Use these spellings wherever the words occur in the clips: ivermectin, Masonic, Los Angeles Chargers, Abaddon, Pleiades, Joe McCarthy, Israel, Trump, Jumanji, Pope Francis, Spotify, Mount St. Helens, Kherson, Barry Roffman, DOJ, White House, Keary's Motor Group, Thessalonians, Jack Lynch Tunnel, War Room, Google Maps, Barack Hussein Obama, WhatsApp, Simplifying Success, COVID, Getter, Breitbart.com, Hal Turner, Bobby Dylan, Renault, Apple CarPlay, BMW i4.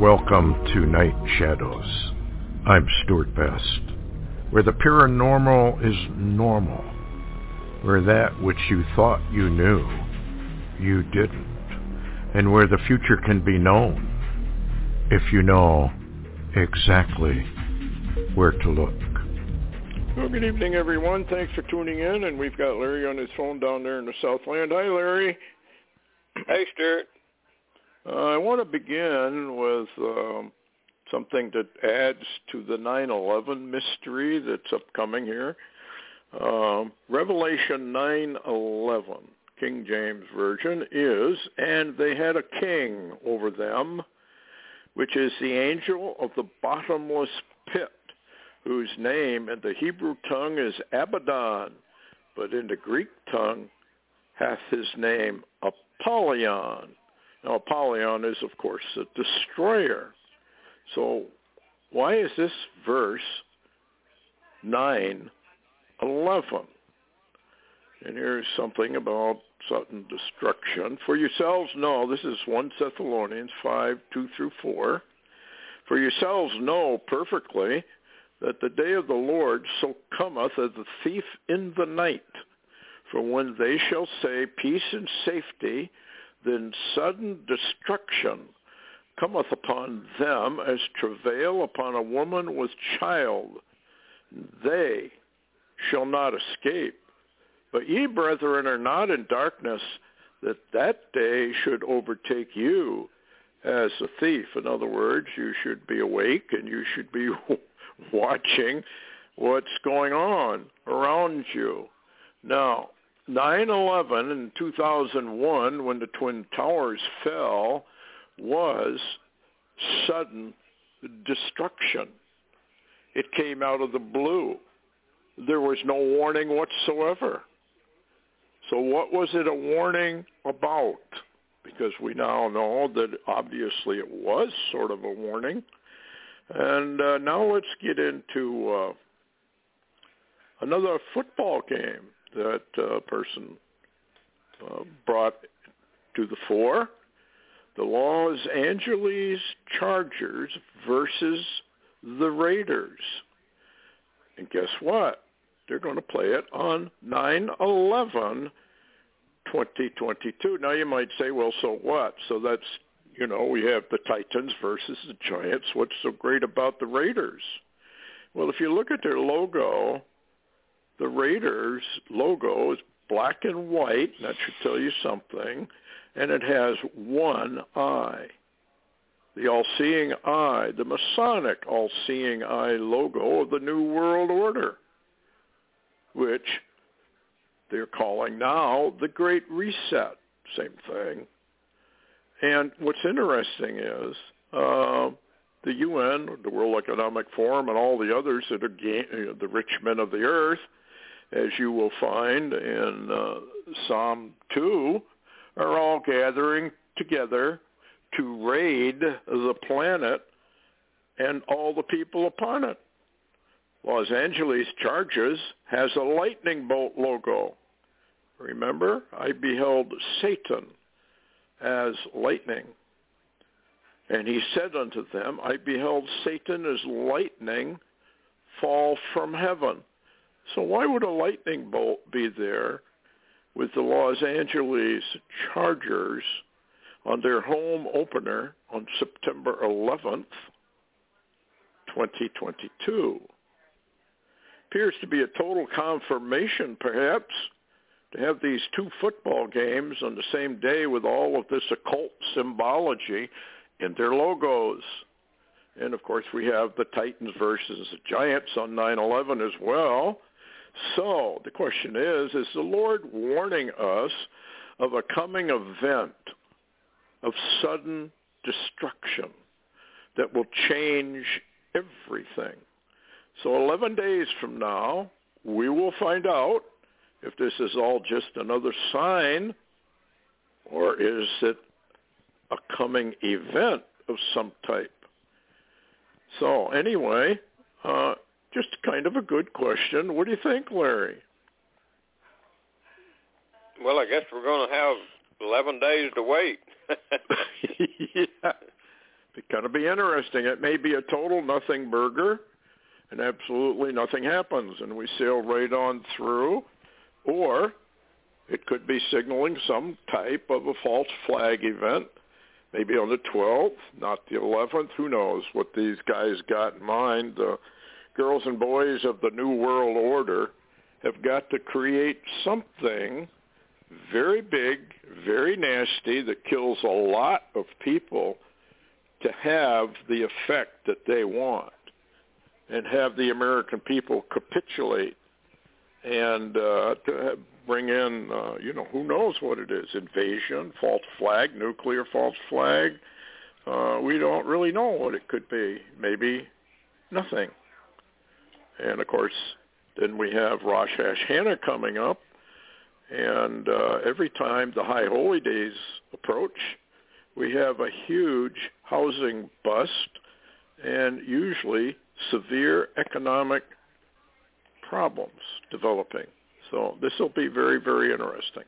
Welcome to Night Shadows. I'm Stuart Best, where the paranormal is normal, where that which you thought you knew, you didn't, and where the future can be known if you know exactly where to look. Well, good evening, everyone. Thanks for tuning in, and we've got Larry on his phone down there in the Southland. Hi, Larry. Hey, Stuart. I want to begin with something that adds to the 9/11 mystery that's upcoming here. Revelation 9:11, King James Version, is, and they had a king over them, which is the angel of the bottomless pit, whose name in the Hebrew tongue is Abaddon, but in the Greek tongue hath his name Apollyon. Now, Apollyon is, of course, a destroyer. So why is this verse 9:11? And here's something about sudden destruction. For yourselves know, this is 1 Thessalonians 5:2-4. For yourselves know perfectly that the day of the Lord so cometh as a thief in the night. For when they shall say, peace and safety, then sudden destruction cometh upon them as travail upon a woman with child. They shall not escape. But ye, brethren, are not in darkness, that that day should overtake you as a thief. In other words, you should be awake and you should be watching what's going on around you. Now, 9/11 in 2001, when the Twin Towers fell, was sudden destruction. It came out of the blue. There was no warning whatsoever. So what was it a warning about? Because we now know that obviously it was sort of a warning. And now let's get into another football game that person brought to the fore. The Los Angeles Chargers versus the Raiders. And guess what? They're going to play it on 9/11, 2022. Now you might say, well, so what? So that's, you know, we have the Titans versus the Giants. What's so great about the Raiders? Well, if you look at their logo, the Raiders logo is black and white, and that should tell you something, and it has one eye, the all-seeing eye, the Masonic all-seeing eye logo of the New World Order, which they're calling now the Great Reset, same thing. And what's interesting is the UN, the World Economic Forum, and all the others that are the rich men of the earth, as you will find in Psalm 2, are all gathering together to raid the planet and all the people upon it. Los Angeles Chargers has a lightning bolt logo. Remember, I beheld Satan as lightning. And he said unto them, I beheld Satan as lightning fall from heaven. So why would a lightning bolt be there with the Los Angeles Chargers on their home opener on September 11th, 2022? Appears to be a total confirmation, perhaps, to have these two football games on the same day with all of this occult symbology in their logos. And, of course, we have the Titans versus the Giants on 9/11 as well. So the question is the Lord warning us of a coming event of sudden destruction that will change everything? So 11 days from now, we will find out if this is all just another sign, or is it a coming event of some type? So anyway, just kind of a good question. What do you think, Larry? Well, I guess we're going to have 11 days to wait. Yeah. It's going to be interesting. It may be a total nothing burger, and absolutely nothing happens, and we sail right on through. Or it could be signaling some type of a false flag event, maybe on the 12th, not the 11th. Who knows what these guys got in mind. The girls and boys of the New World Order have got to create something very big, very nasty, that kills a lot of people to have the effect that they want and have the American people capitulate and to bring in, who knows what it is, invasion, false flag, nuclear false flag. We don't really know what it could be. Maybe nothing. And, of course, then we have Rosh Hashanah coming up. And every time the High Holy Days approach, we have a huge housing bust and usually severe economic problems developing. So this will be very, very interesting.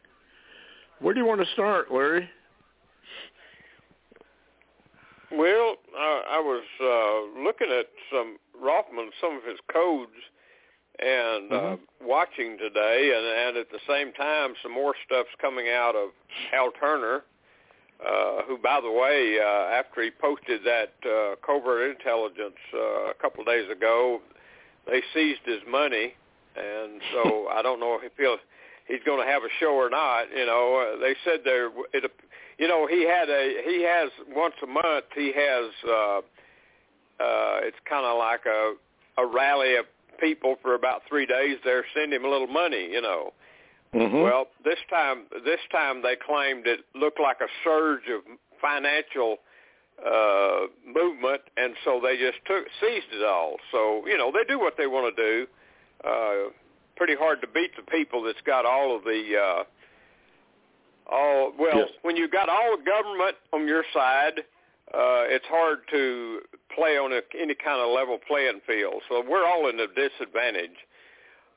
Where do you want to start, Larry? Well, I was looking at some of his codes, and watching today, and at the same time, some more stuff's coming out of Al Turner, who, by the way, after he posted that covert intelligence a couple days ago, they seized his money, and so I don't know if he's going to have a show or not. You know, they said he has once a month he has it's kind of like a rally of people for about 3 days. There, send him a little money, you know. Mm-hmm. Well, this time they claimed it looked like a surge of financial movement, and so they just seized it all. So, you know, they do what they want to do. Pretty hard to beat the people that's got all of the yes. When you got all the government on your side, it's hard to play on any kind of level playing field. So we're all in a disadvantage.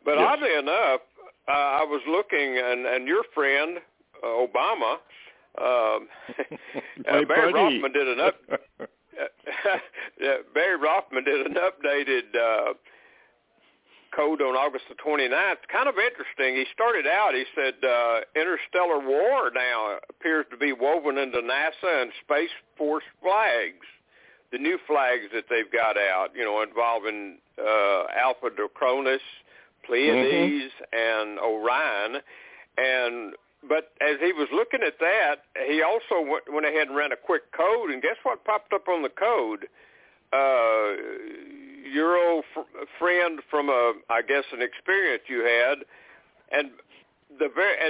But yes. Oddly enough, I was looking, and your friend, Obama, Barry Roffman did an updated code on August the 29th. Kind of interesting. He started out, he said, interstellar war now appears to be woven into NASA and Space Force flags, the new flags that they've got out, you know, involving Alpha Draconis, Pleiades, and Orion. But as he was looking at that, he also went ahead and ran a quick code, and guess what popped up on the code? Your old friend from, an experience you had, and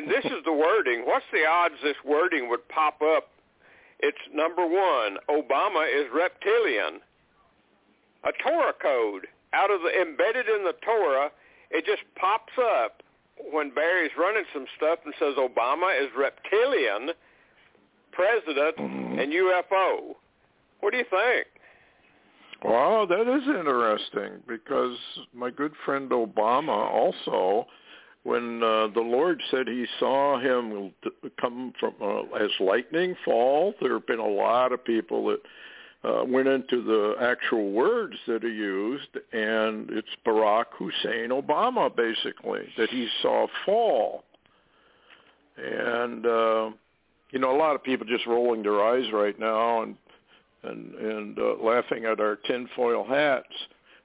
this is the wording. What's the odds this wording would pop up? It's number one, Obama is reptilian. A Torah code embedded in the Torah, it just pops up. When Barry's running some stuff and says Obama is reptilian, president, and UFO. What do you think? Well, that is interesting, because my good friend Obama also, when the Lord said he saw him come from as lightning fall, there have been a lot of people that went into the actual words that are used, and it's Barack Hussein Obama, basically, that he saw fall. And, a lot of people just rolling their eyes right now and laughing at our tinfoil hats.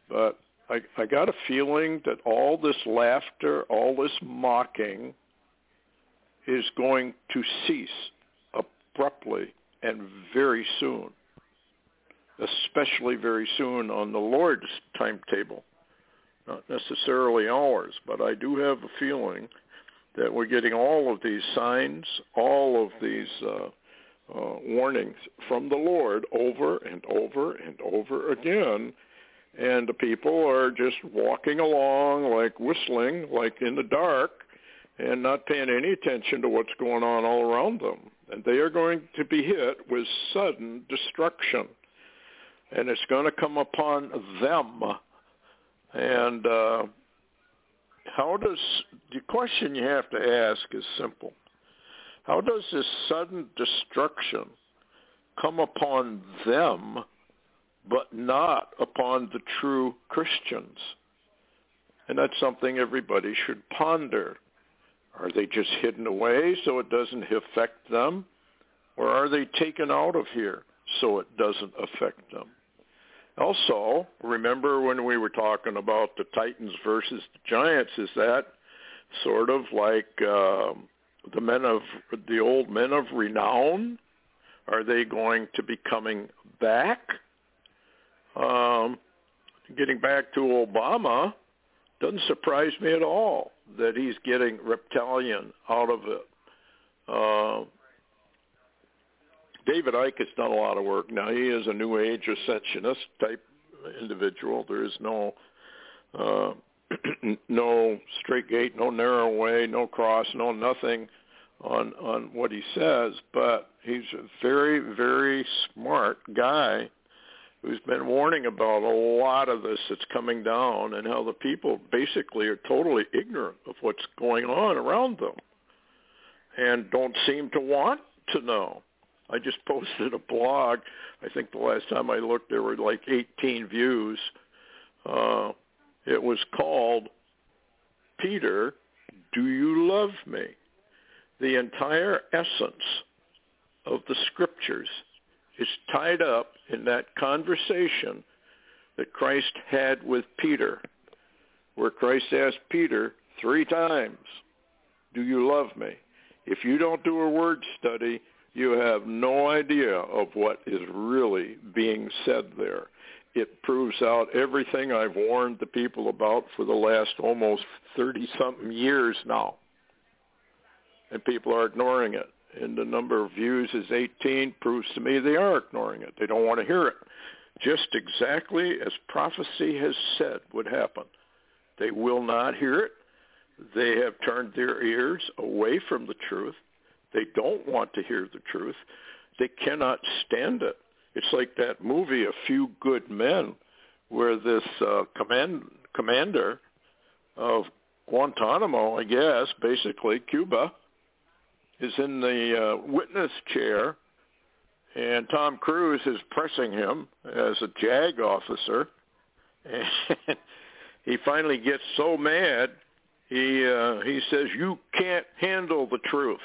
But I got a feeling that all this laughter, all this mocking is going to cease abruptly and very soon, especially very soon on the Lord's timetable. Not necessarily ours, but I do have a feeling that we're getting all of these signs, all of these warnings from the Lord over and over and over again, and the people are just walking along like whistling, like in the dark, and not paying any attention to what's going on all around them. And they are going to be hit with sudden destruction, and it's going to come upon them. And the question you have to ask is simple. How does this sudden destruction come upon them, but not upon the true Christians? And that's something everybody should ponder. Are they just hidden away so it doesn't affect them? Or are they taken out of here so it doesn't affect them? Also, remember when we were talking about the Titans versus the Giants, is that sort of like the old men of renown? Are they going to be coming back? Getting back to Obama, doesn't surprise me at all that he's getting reptilian out of it. David Icke has done a lot of work. Now, he is a New Age ascensionist type individual. There is no no straight gate, no narrow way, no cross, no nothing on what he says. But he's a very, very smart guy who's been warning about a lot of this that's coming down and how the people basically are totally ignorant of what's going on around them and don't seem to want to know. I just posted a blog. I think the last time I looked, there were like 18 views. It was called, Peter, Do You Love Me? The entire essence of the scriptures is tied up in that conversation that Christ had with Peter, where Christ asked Peter 3 times, Do you love me? If you don't do a word study, you have no idea of what is really being said there. It proves out everything I've warned the people about for the last almost 30-something years now. And people are ignoring it. And the number of views is 18, proves to me they are ignoring it. They don't want to hear it. Just exactly as prophecy has said would happen. They will not hear it. They have turned their ears away from the truth. They don't want to hear the truth. They cannot stand it. It's like that movie, A Few Good Men, where this commander of Guantanamo, I guess, basically Cuba, is in the witness chair, and Tom Cruise is pressing him as a JAG officer. And he finally gets so mad, he says, you can't handle the truth.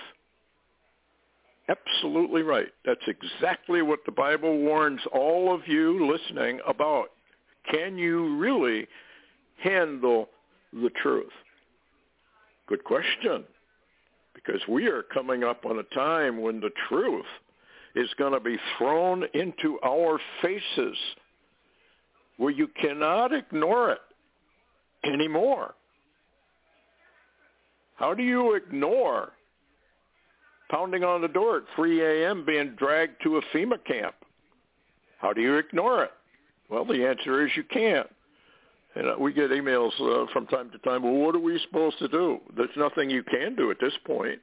Absolutely right. That's exactly what the Bible warns all of you listening about. Can you really handle the truth? Good question. Because we are coming up on a time when the truth is going to be thrown into our faces where you cannot ignore it anymore. How do you ignore pounding on the door at 3 a.m. being dragged to a FEMA camp? How do you ignore it? Well, the answer is you can't. And we get emails from time to time, well, what are we supposed to do? There's nothing you can do at this point.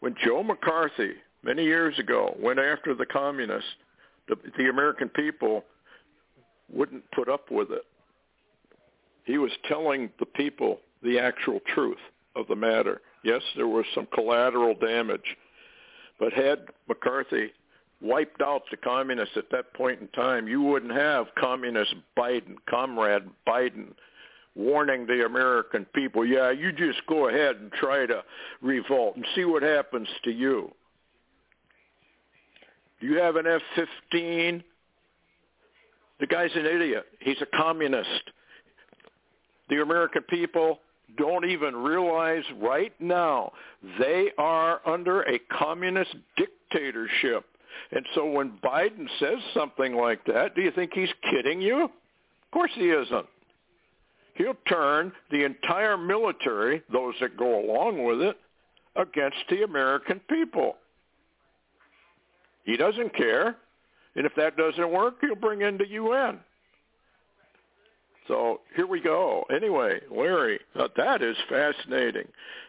When Joe McCarthy, many years ago, went after the communists, the American people wouldn't put up with it. He was telling the people the actual truth of the matter. Yes, there was some collateral damage, but had McCarthy wiped out the communists at that point in time, you wouldn't have communist Biden, Comrade Biden, warning the American people, yeah, you just go ahead and try to revolt and see what happens to you. Do you have an F-15? The guy's an idiot. He's a communist. The American people don't even realize right now they are under a communist dictatorship. And so when Biden says something like that, do you think he's kidding you? Of course he isn't. He'll turn the entire military, those that go along with it, against the American people. He doesn't care. And if that doesn't work, he'll bring in the UN. So here we go. Anyway, Larry, that is fascinating.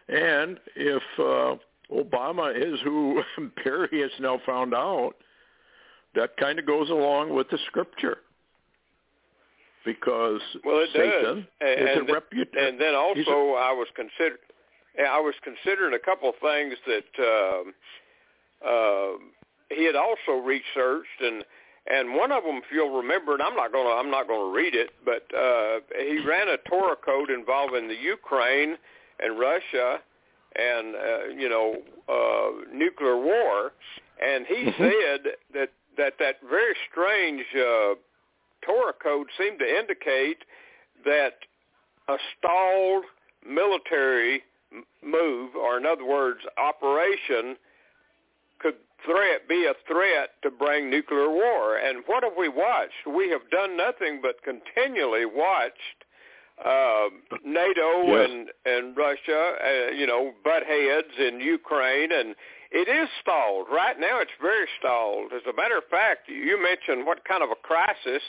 And if Obama is who Barry has now found out, that kind of goes along with the scripture. Because Satan is a reputation. And then also I was considering a couple of things that he had also researched, and one of them, if you'll remember, and I'm not going to read it, but he ran a Torah code involving the Ukraine and Russia and nuclear war, and he said that very strange Torah code seemed to indicate that a stalled military move, or in other words, operation, could be a threat to bring nuclear war. And what have we watched? We have done nothing but continually watched NATO and Russia, butt heads in Ukraine, and it is stalled. Right now it's very stalled. As a matter of fact, you mentioned what kind of a crisis.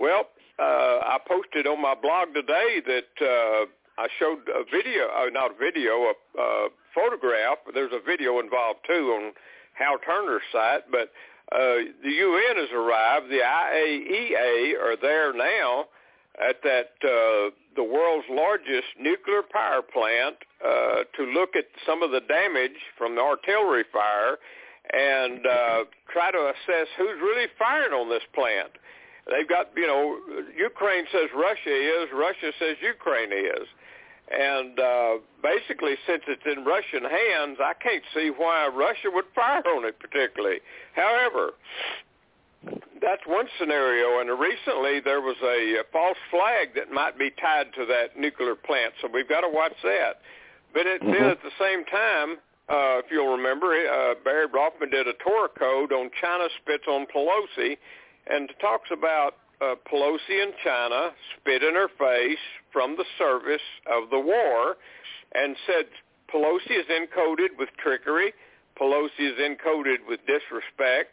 Well, I posted on my blog today that I showed a video, a photograph. There's a video involved too on Hal Turner's site, but the UN has arrived. The IAEA are there now at the world's largest nuclear power plant to look at some of the damage from the artillery fire and try to assess who's really firing on this plant. They've got, Ukraine says Russia is, Russia says Ukraine is. And basically, since it's in Russian hands, I can't see why Russia would fire on it particularly. However, that's one scenario, and recently there was a false flag that might be tied to that nuclear plant, so we've got to watch that. But then at the same time, if you'll remember, Barry Roffman did a Torah code on China spits on Pelosi, and talks about Pelosi and China spit in her face from the service of the war, and said Pelosi is encoded with trickery, Pelosi is encoded with disrespect,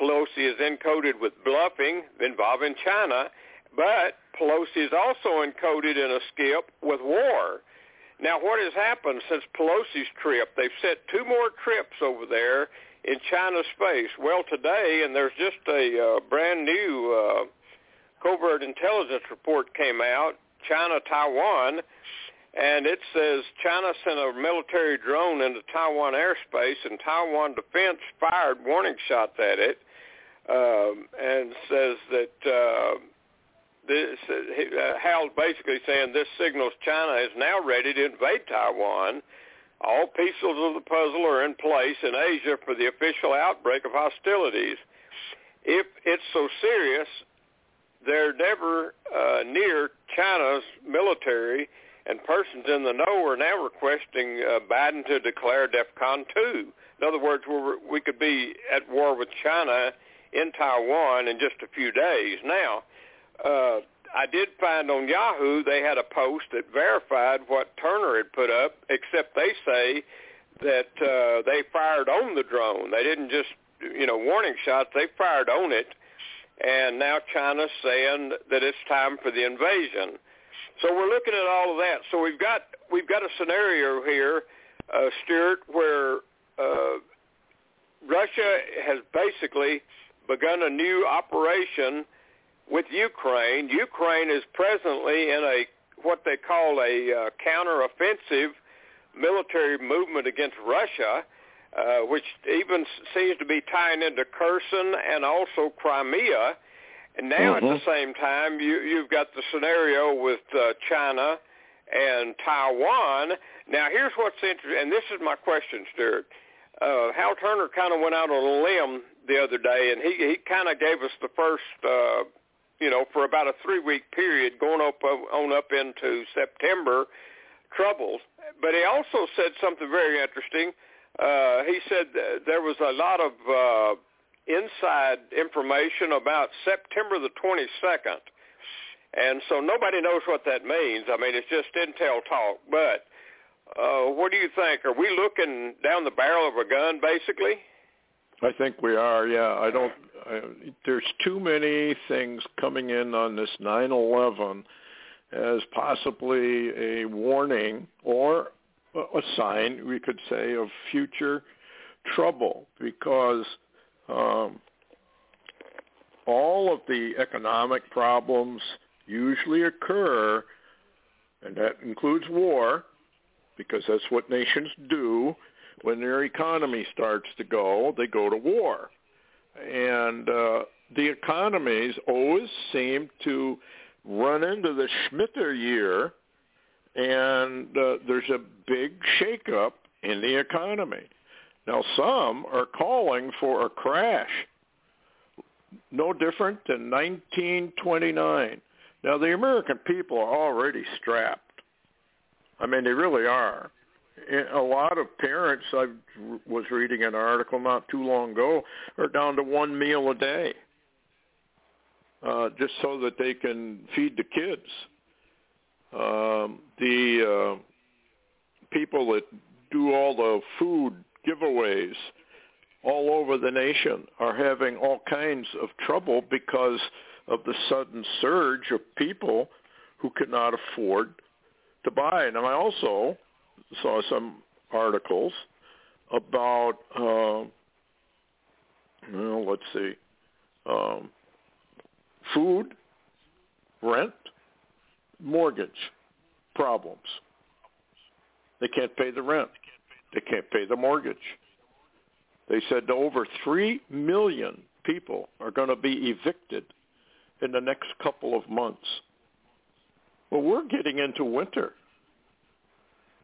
Pelosi is encoded with bluffing involving China, but Pelosi is also encoded in a skip with war. Now, what has happened since Pelosi's trip? They've set 2 more trips over there in China's space. Well, today, and there's just a brand new covert intelligence report came out, China, Taiwan, and it says China sent a military drone into Taiwan airspace, and Taiwan Defense fired warning shots at it, and says that Hal's basically saying this signals China is now ready to invade Taiwan. All pieces of the puzzle are in place in Asia for the official outbreak of hostilities. If it's so serious, they're never near China's military, and persons in the know are now requesting Biden to declare DEFCON 2. In other words, we could be at war with China in Taiwan in just a few days. Now, I did find on Yahoo they had a post that verified what Turner had put up, except they say that they fired on the drone. They didn't just, warning shots. They fired on it, and now China's saying that it's time for the invasion. So we're looking at all of that. So we've got a scenario here, Stuart, where Russia has basically begun a new operation with Ukraine. Ukraine is presently in what they call a counteroffensive military movement against Russia, which even seems to be tying into Kherson and also Crimea. And now at the same time, you've got the scenario with China and Taiwan. Now here's what's interesting, and this is my question, Stuart. Hal Turner kind of went out on a limb the other day, and he kind of gave us the first for about a 3-week period going on up into September, troubles. But he also said something very interesting. He said there was a lot of inside information about September the 22nd. And so nobody knows what that means. I mean, it's just intel talk. But what do you think? Are we looking down the barrel of a gun, basically? I think we are, yeah. There's too many things coming in on this 9/11 as possibly a warning or a sign, we could say, of future trouble, because all of the economic problems usually occur, and that includes war, because that's what nations do. When their economy starts to go, they go to war. And the economies always seem to run into the Schmitter year, and there's a big shakeup in the economy. Now, some are calling for a crash, no different than 1929. Now, the American people are already strapped. I mean, they really are. A lot of parents, I was reading an article not too long ago, are down to one meal a day just so that they can feed the kids. The people that do all the food giveaways all over the nation are having all kinds of trouble because of the sudden surge of people who could not afford to buy. And I also saw some articles about, food, rent, mortgage problems. They can't pay the rent. They can't pay the mortgage. They said over 3 million people are going to be evicted in the next couple of months. Well, we're getting into winter.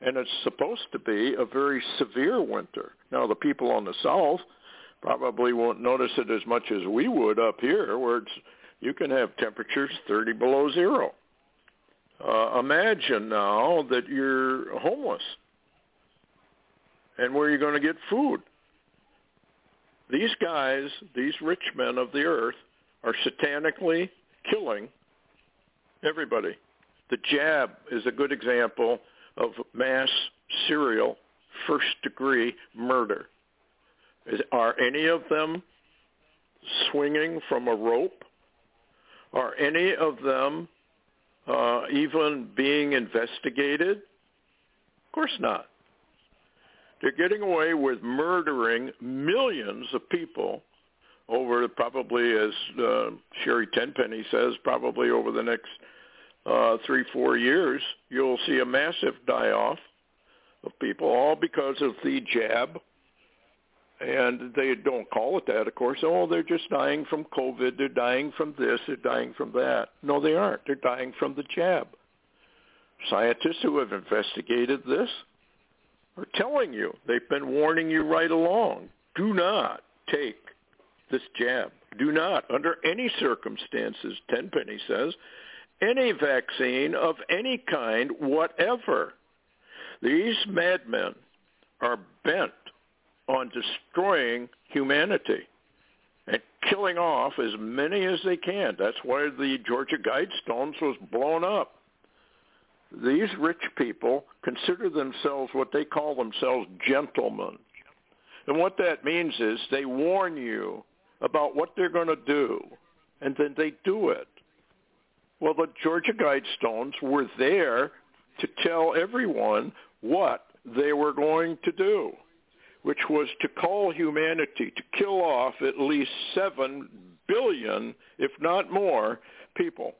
And it's supposed to be a very severe winter. Now, the people on the South probably won't notice it as much as we would up here, where you can have temperatures 30 below zero. Imagine now that you're homeless. And where are you going to get food? These guys, these rich men of the earth, are satanically killing everybody. The jab is a good example of mass serial first-degree murder. Are any of them swinging from a rope? Are any of them even being investigated? Of course not. They're getting away with murdering millions of people over probably, as Sherry Tenpenny says, probably over the next 3-4 years, you'll see a massive die-off of people, all because of the jab. And they don't call it that, of course. Oh, they're just dying from COVID. They're dying from this. They're dying from that. No, they aren't. They're dying from the jab. Scientists who have investigated this are telling you, they've been warning you right along, do not take this jab. Do not, under any circumstances, Tenpenny says, any vaccine of any kind, whatever. These madmen are bent on destroying humanity and killing off as many as they can. That's why the Georgia Guidestones was blown up. These rich people consider themselves what they call themselves gentlemen. And what that means is they warn you about what they're going to do, and then they do it. Well, the Georgia Guidestones were there to tell everyone what they were going to do, which was to call humanity to kill off at least 7 billion, if not more, people.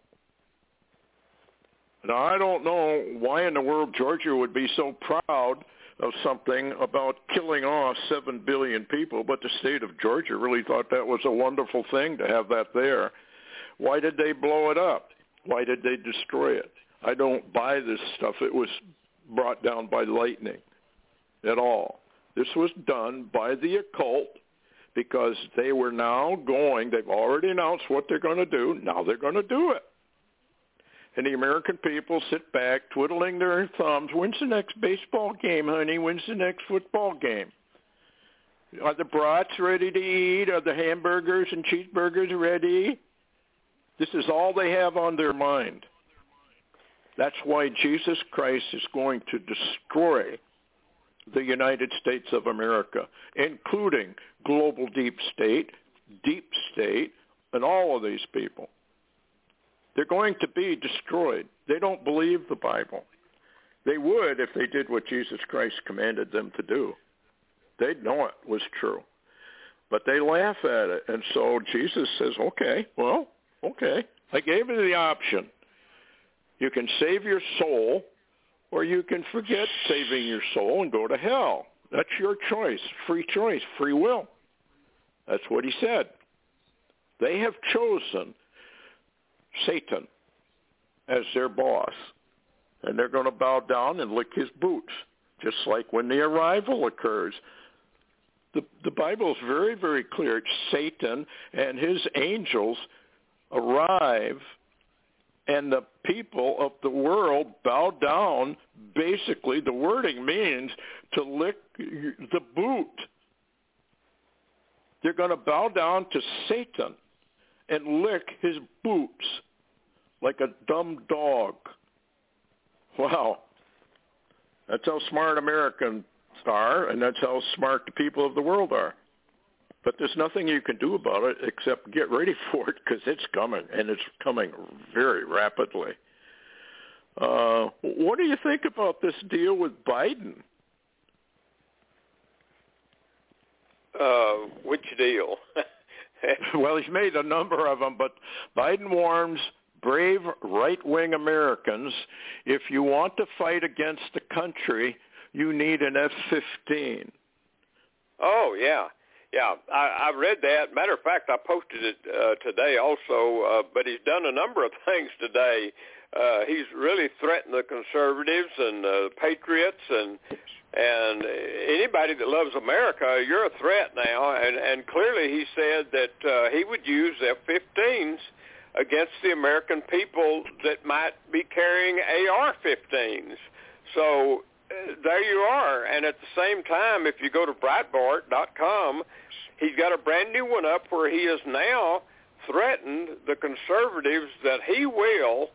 Now, I don't know why in the world Georgia would be so proud of something about killing off 7 billion people, but the state of Georgia really thought that was a wonderful thing to have that there. Why did they blow it up? Why did they destroy it? I don't buy this stuff. It was brought down by lightning at all. This was done by the occult because they were now going, they've already announced what they're going to do. Now they're going to do it. And the American people sit back, twiddling their thumbs. When's the next baseball game, honey? When's the next football game? Are the brats ready to eat? Are the hamburgers and cheeseburgers ready? This is all they have on their mind. That's why Jesus Christ is going to destroy the United States of America, including global deep state, and all of these people. They're going to be destroyed. They don't believe the Bible. They would if they did what Jesus Christ commanded them to do. They'd know it was true. But they laugh at it. And so Jesus says, okay, I gave you the option. You can save your soul, or you can forget saving your soul and go to hell. That's your choice, free will. That's what he said. They have chosen Satan as their boss, and they're going to bow down and lick his boots, just like when the arrival occurs. The Bible is very, very clear. Satan and his angels arrive, and the people of the world bow down. Basically, the wording means to lick the boot. They're going to bow down to Satan and lick his boots like a dumb dog. Wow. That's how smart Americans are, and that's how smart the people of the world are. But there's nothing you can do about it except get ready for it, because it's coming, and it's coming very rapidly. What do you think about this deal with Biden? Which deal? Well, he's made a number of them, but Biden warns brave right-wing Americans, if you want to fight against the country, you need an F-15. Oh, yeah. Yeah, I read that. Matter of fact, I posted it today also, but he's done a number of things today. He's really threatened the conservatives and the patriots and anybody that loves America. You're a threat now, and clearly he said that he would use F-15s against the American people that might be carrying AR-15s. So there you are. And at the same time, if you go to Breitbart.com, he's got a brand new one up where he has now threatened the conservatives that he will.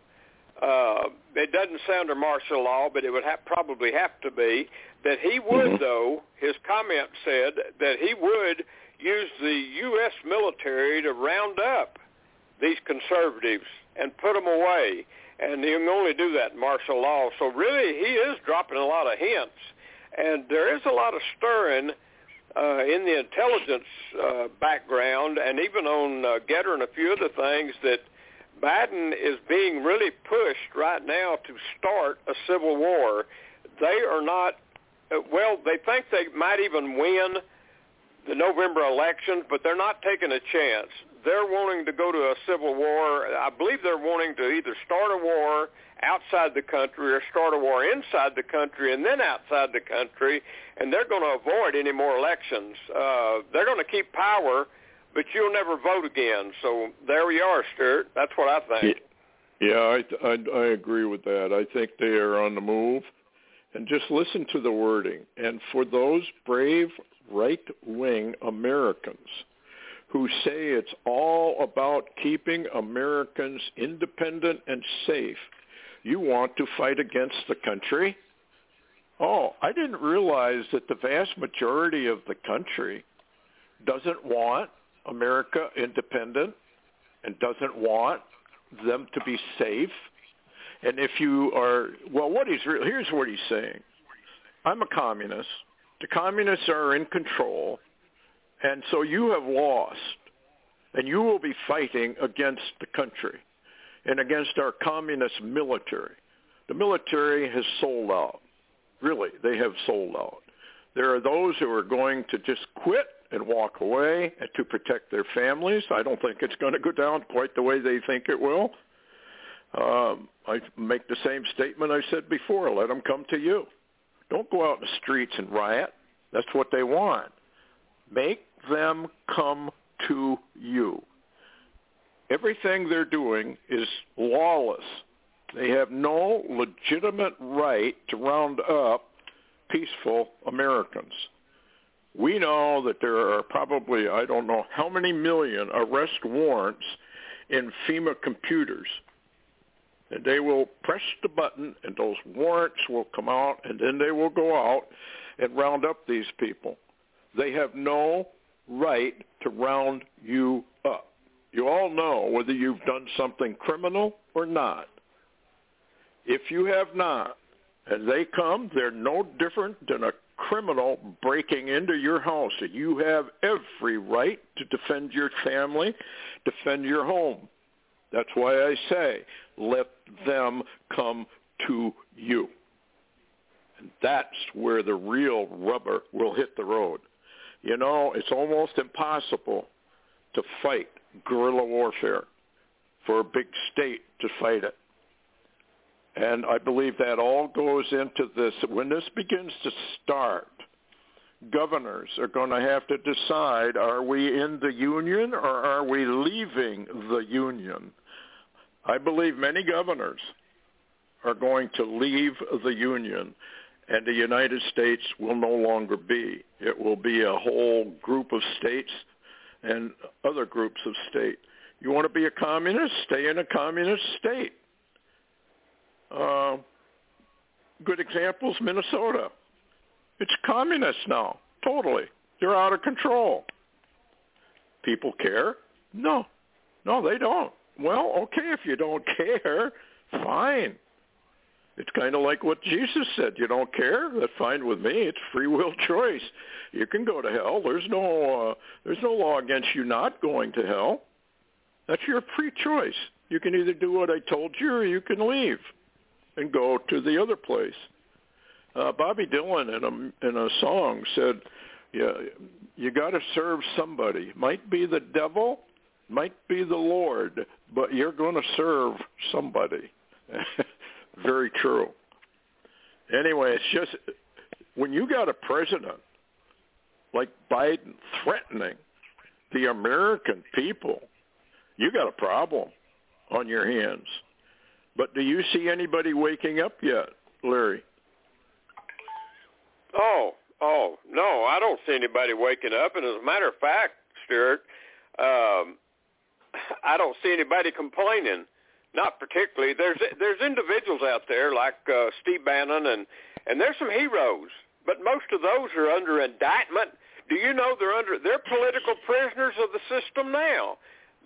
It doesn't sound under martial law, but it would probably have to be, that he would, though, his comment said that he would use the U.S. military to round up these conservatives and put them away. And you can only do that in martial law. So really, he is dropping a lot of hints. And there is a lot of stirring in the intelligence background, and even on Getter and a few other things, that Biden is being really pushed right now to start a civil war. They are not, well, they think they might even win the November elections, but they're not taking a chance. They're wanting to go to a civil war. I believe they're wanting to either start a war outside the country or start a war inside the country and then outside the country, and they're going to avoid any more elections. They're going to keep power, but you'll never vote again. So there we are, Stuart. That's what I think. Yeah, I agree with that. I think they are on the move. And just listen to the wording. And for those brave right-wing Americans who say it's all about keeping Americans independent and safe, you want to fight against the country? Oh, I didn't realize that the vast majority of the country doesn't want America independent and doesn't want them to be safe. And if you are, well, here's what he's saying. I'm a communist. The communists are in control, and so you have lost, and you will be fighting against the country and against our communist military. The military has sold out. Really, they have sold out. There are those who are going to just quit and walk away and to protect their families. I don't think it's going to go down quite the way they think it will. I make the same statement I said before. Let them come to you. Don't go out in the streets and riot. That's what they want. Make them come to you. Everything they're doing is lawless, They have no legitimate right to round up peaceful Americans. We know that there are probably, I don't know how many million arrest warrants in FEMA computers. And they will press the button, and those warrants will come out, and then they will go out and round up these people. They have no right to round you up. You all know whether you've done something criminal or not. If you have not, and they come, they're no different than a criminal breaking into your house. You have every right to defend your family, defend your home. That's why I say, let them come to you. And that's where the real rubber will hit the road. You know, it's almost impossible to fight guerrilla warfare for a big state to fight it. And I believe that all goes into this. When this begins to start, governors are going to have to decide, are we in the union or are we leaving the union? I believe many governors are going to leave the union, and the United States will no longer be. It will be a whole group of states and other groups of state. You want to be a communist? Stay in a communist state. Good examples, Minnesota. It's communist now, totally. They're out of control. People care? No, they don't. Well, okay, if you don't care, fine. It's kind of like what Jesus said. You don't care? That's fine with me. It's free will choice. You can go to hell. There's no law against you not going to hell. That's your free choice. You can either do what I told you or you can leave and go to the other place. Bobby Dylan in a song said, "Yeah, you got to serve somebody. Might be the devil, might be the Lord, but you're going to serve somebody." Very true. Anyway, it's just when you got a president like Biden threatening the American people, you got a problem on your hands. But do you see anybody waking up yet, Larry? Oh, no, I don't see anybody waking up. And as a matter of fact, Stuart, I don't see anybody complaining, not particularly. There's individuals out there like Steve Bannon, and there's some heroes, but most of those are under indictment. Do you know they're political prisoners of the system now?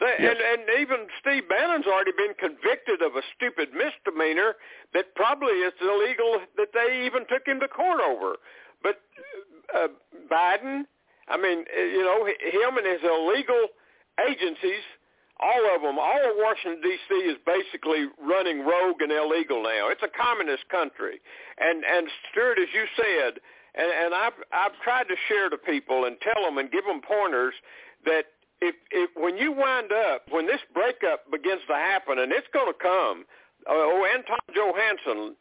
Yes. And even Steve Bannon's already been convicted of a stupid misdemeanor that probably is illegal that they even took him to court over. But Biden, I mean, you know, him and his illegal agencies, all of them, all of Washington, D.C. is basically running rogue and illegal now. It's a communist country. And Stuart, as you said, and I've tried to share to people and tell them and give them pointers that, If when you wind up, when this breakup begins to happen, and it's going to come, Anton Johansen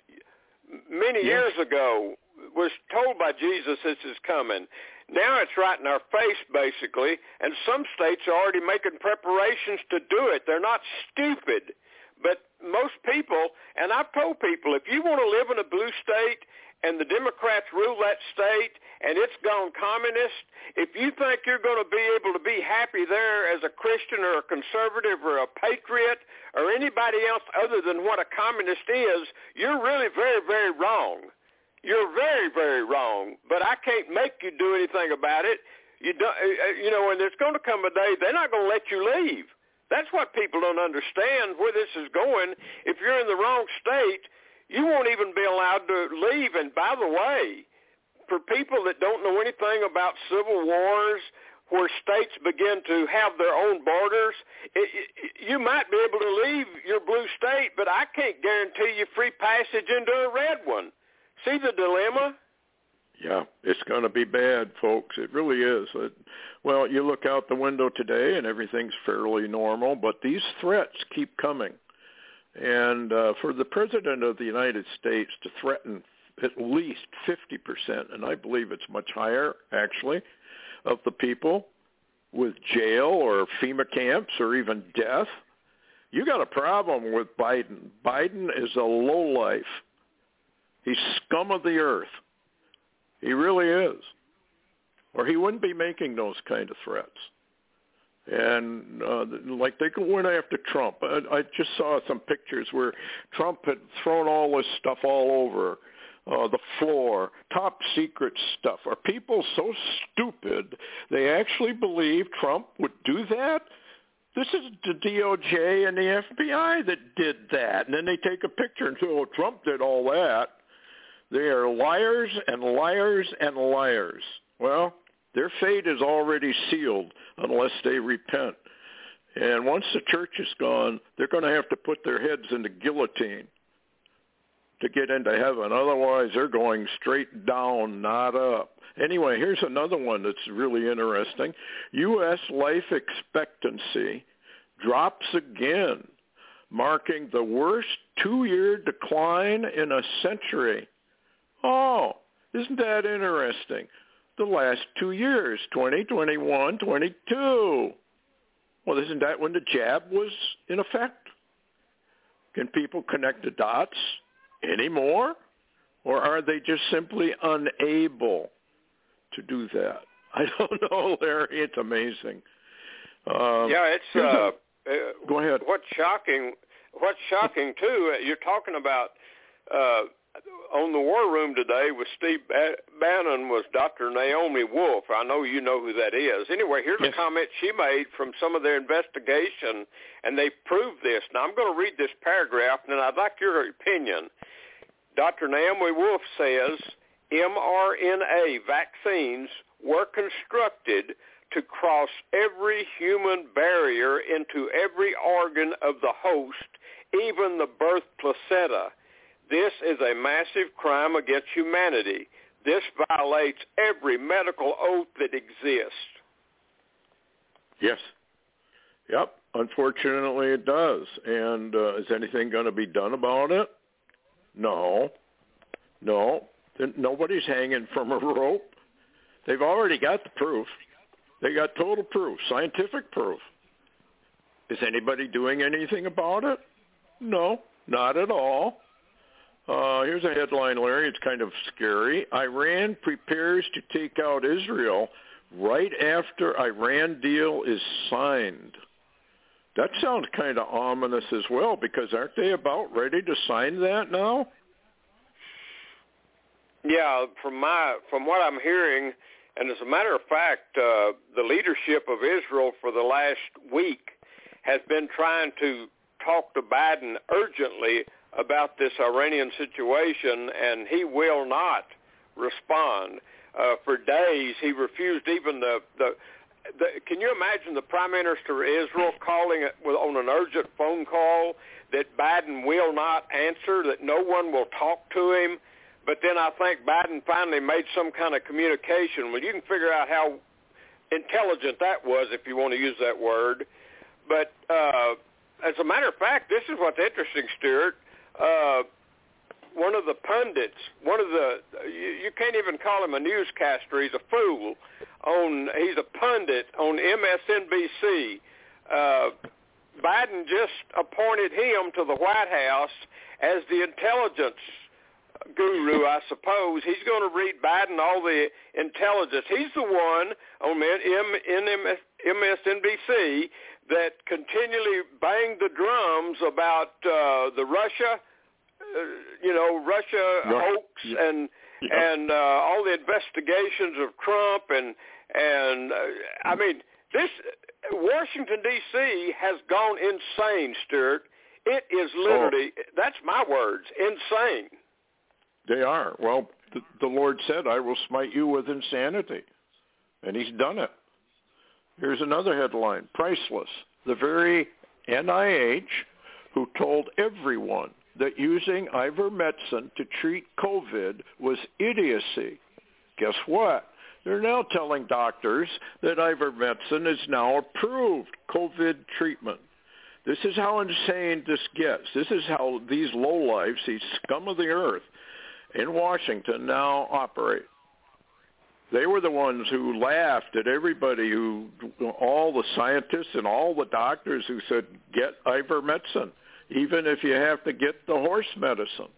many yes. years ago was told by Jesus this is coming. Now it's right in our face, basically, and some states are already making preparations to do it. They're not stupid, but most people, and I've told people, if you want to live in a blue state and the Democrats rule that state, and it's gone communist, if you think you're going to be able to be happy there as a Christian or a conservative or a patriot or anybody else other than what a communist is, you're really very, very wrong. You're very, very wrong, but I can't make you do anything about it. And there's going to come a day they're not going to let you leave. That's what people don't understand, where this is going. If you're in the wrong state, you won't even be allowed to leave. And by the way, for people that don't know anything about civil wars where states begin to have their own borders, you might be able to leave your blue state, but I can't guarantee you free passage into a red one. See the dilemma? Yeah, it's going to be bad, folks. It really is. Well, you look out the window today and everything's fairly normal, but these threats keep coming. And for the President of the United States to threaten at least 50%, and I believe it's much higher, actually, of the people with jail or FEMA camps or even death, You got a problem with Biden. Biden is a lowlife. He's scum of the earth. He really is. Or he wouldn't be making those kind of threats. And like they went after Trump. I just saw some pictures where Trump had thrown all this stuff all over the floor, top secret stuff. Are people so stupid they actually believe Trump would do that? This is the DOJ and the FBI that did that. And then they take a picture and say, oh, Trump did all that. They are liars and liars and liars. Well, their fate is already sealed unless they repent. And once the church is gone, they're going to have to put their heads in the guillotine to get into heaven. Otherwise, they're going straight down, not up. Anyway, here's another one that's really interesting. U.S. life expectancy drops again, marking the worst two-year decline in a century. Oh, isn't that interesting? The last 2 years, 2021, 22. Well, isn't that when the jab was in effect? Can people connect the dots anymore? Or are they just simply unable to do that? I don't know, Larry. It's amazing. Go ahead. What's shocking, too, you're talking about on the War Room today with Steve Bannon was Dr. Naomi Wolf. I know you know who that is. Anyway, here's a comment she made from some of their investigation, and they proved this. Now, I'm going to read this paragraph, and I'd like your opinion. Dr. Naomi Wolf says, mRNA vaccines were constructed to cross every human barrier into every organ of the host, even the birth placenta. This is a massive crime against humanity. This violates every medical oath that exists. Yes. Yep. Unfortunately, it does. And is anything going to be done about it? No. Nobody's hanging from a rope. They've already got the proof. They got total proof, scientific proof. Is anybody doing anything about it? No, not at all. Here's a headline, Larry. It's kind of scary. Iran prepares to take out Israel right after Iran deal is signed. That sounds kind of ominous as well, because aren't they about ready to sign that now? Yeah, from what I'm hearing, and as a matter of fact, the leadership of Israel for the last week has been trying to talk to Biden urgently about this Iranian situation, and he will not respond. For days, he refused even the can you imagine the Prime Minister of Israel calling on an urgent phone call that Biden will not answer, that no one will talk to him? But then I think Biden finally made some kind of communication. Well, you can figure out how intelligent that was, if you want to use that word. But as a matter of fact, this is what's interesting, Stuart. One of the pundits, you can't even call him a newscaster. He's a fool. He's a pundit on MSNBC. Biden just appointed him to the White House as the intelligence guru, I suppose. He's going to read Biden all the intelligence. He's the one on MSNBC that continually banged the drums about the Russia, Russia hoax and all the investigations of Trump and I mean, this Washington D.C. has gone insane, Stuart. It is literally that's my words, insane. They are. Well, the Lord said, I will smite you with insanity. And he's done it. Here's another headline, priceless. The very NIH who told everyone that using ivermectin to treat COVID was idiocy. Guess what? They're now telling doctors that ivermectin is now approved COVID treatment. This is how insane this gets. This is how these lowlifes, these scum of the earth, in Washington now operate. They were the ones who laughed at everybody who, all the scientists and all the doctors who said, get ivermectin, even if you have to get the horse medicine.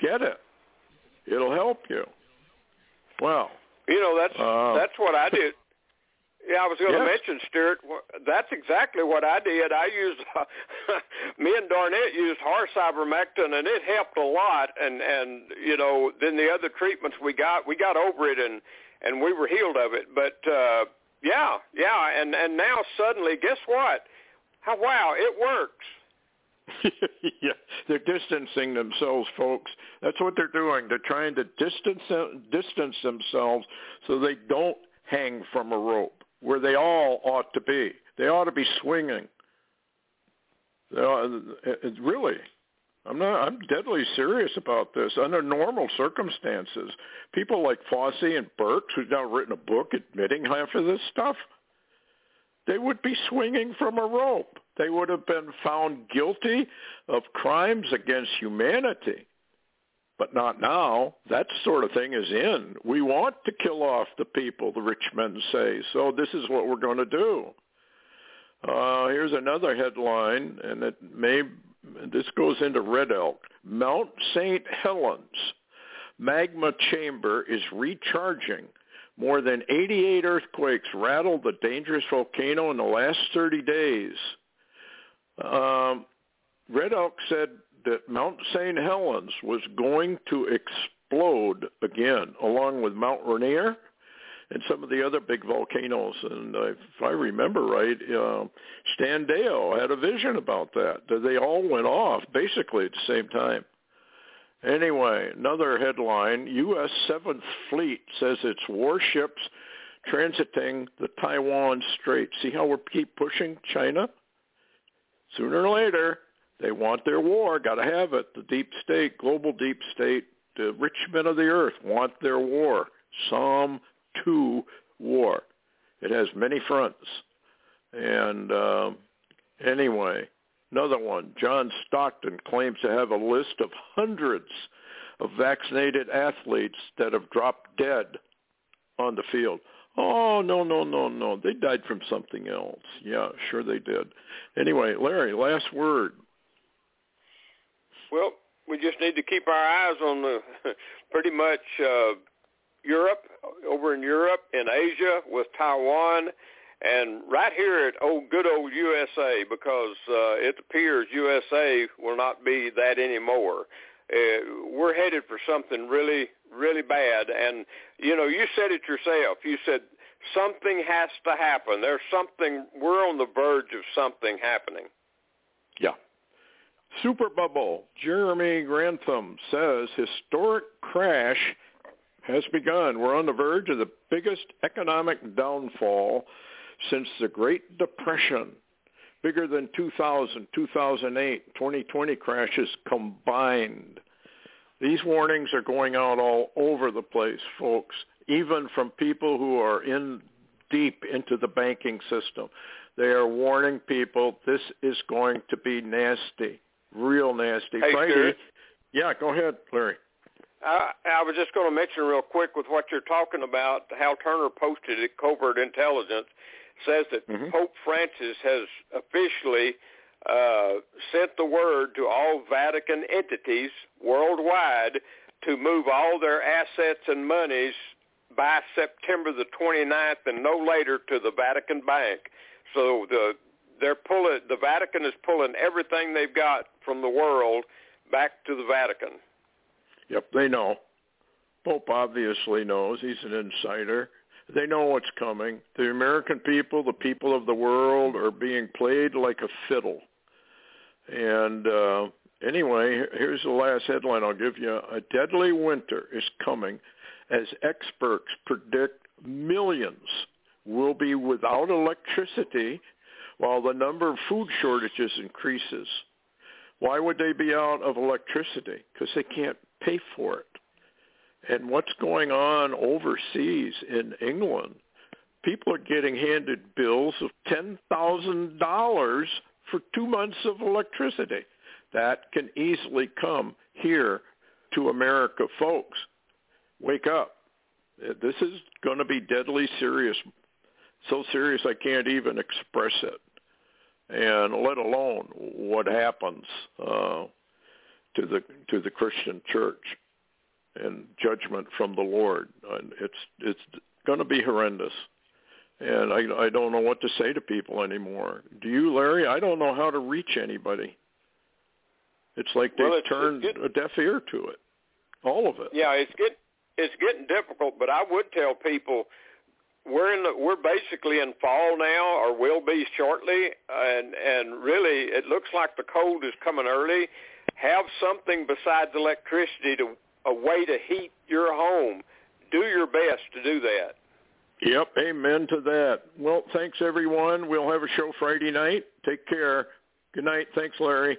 Get it. It'll help you. Well. You know, that's what I did. Yeah, I was going to mention, Stuart, that's exactly what I did. I used, me and Darnett used horse ivermectin, and it helped a lot. And you know, then the other treatments we got over it, and we were healed of it. But, yeah, and now suddenly, guess what? Oh, wow, it works. Yeah, they're distancing themselves, folks. That's what they're doing. They're trying to distance themselves so they don't hang from a rope, where they all ought to be. They ought to be swinging. Really, I'm deadly serious about this. Under normal circumstances, people like Fossey and Burks, who's now written a book admitting half of this stuff, they would be swinging from a rope. They would have been found guilty of crimes against humanity. But not now. That sort of thing is in. We want to kill off the people, the rich men say. So this is what we're going to do. Here's another headline, and this goes into Red Elk. Mount St. Helens magma chamber is recharging. More than 88 earthquakes rattled the dangerous volcano in the last 30 days. Red Elk said that Mount St. Helens was going to explode again, along with Mount Rainier and some of the other big volcanoes. And if I remember right, Stan Deo had a vision about that. They all went off basically at the same time. Anyway, another headline, U.S. 7th Fleet says its warships transiting the Taiwan Strait. See how we keep pushing China? Sooner or later, they want their war, got to have it. The deep state, global deep state, the rich men of the earth want their war. Psalm 2 war. It has many fronts. And anyway, another one. John Stockton claims to have a list of hundreds of vaccinated athletes that have dropped dead on the field. Oh, no. They died from something else. Yeah, sure they did. Anyway, Larry, last word. Well, we just need to keep our eyes on pretty much Europe, over in Europe, in Asia with Taiwan, and right here at good old USA, because it appears USA will not be that anymore. We're headed for something really, really bad. And, you know, you said it yourself. You said something has to happen. We're on the verge of something happening. Yeah. Super Bubble, Jeremy Grantham says, historic crash has begun. We're on the verge of the biggest economic downfall since the Great Depression, bigger than 2000, 2008, 2020 crashes combined. These warnings are going out all over the place, folks, even from people who are in deep into the banking system. They are warning people this is going to be nasty. Real nasty. Hey, Friday. Stuart. Yeah, go ahead, Larry. I was just going to mention real quick with what you're talking about. Hal Turner posted at Covert Intelligence, says that Pope Francis has officially sent the word to all Vatican entities worldwide to move all their assets and monies by September the 29th and no later to the Vatican Bank. So the Vatican is pulling everything they've got from the world back to the Vatican. Yep, they know. Pope obviously knows. He's an insider. They know what's coming. The American people, the people of the world, are being played like a fiddle. And anyway, here's the last headline I'll give you. A deadly winter is coming as experts predict millions will be without electricity while the number of food shortages increases. Why would they be out of electricity? Because they can't pay for it. And what's going on overseas in England, people are getting handed bills of $10,000 for 2 months of electricity. That can easily come here to America, folks. Wake up. This is going to be deadly serious, so serious I can't even express it, and let alone what happens to the Christian church and judgment from the Lord. And it's going to be horrendous, and I don't know what to say to people anymore. Do you, Larry? I don't know how to reach anybody. It's like they've turned a deaf ear to it, all of it. Yeah, it's getting difficult, but I would tell people we're basically in fall now, or will be shortly, and really it looks like the cold is coming early. Have something besides electricity, a way to heat your home. Do your best to do that. Yep, amen to that. Well, thanks, everyone. We'll have a show Friday night. Take care. Good night. Thanks, Larry.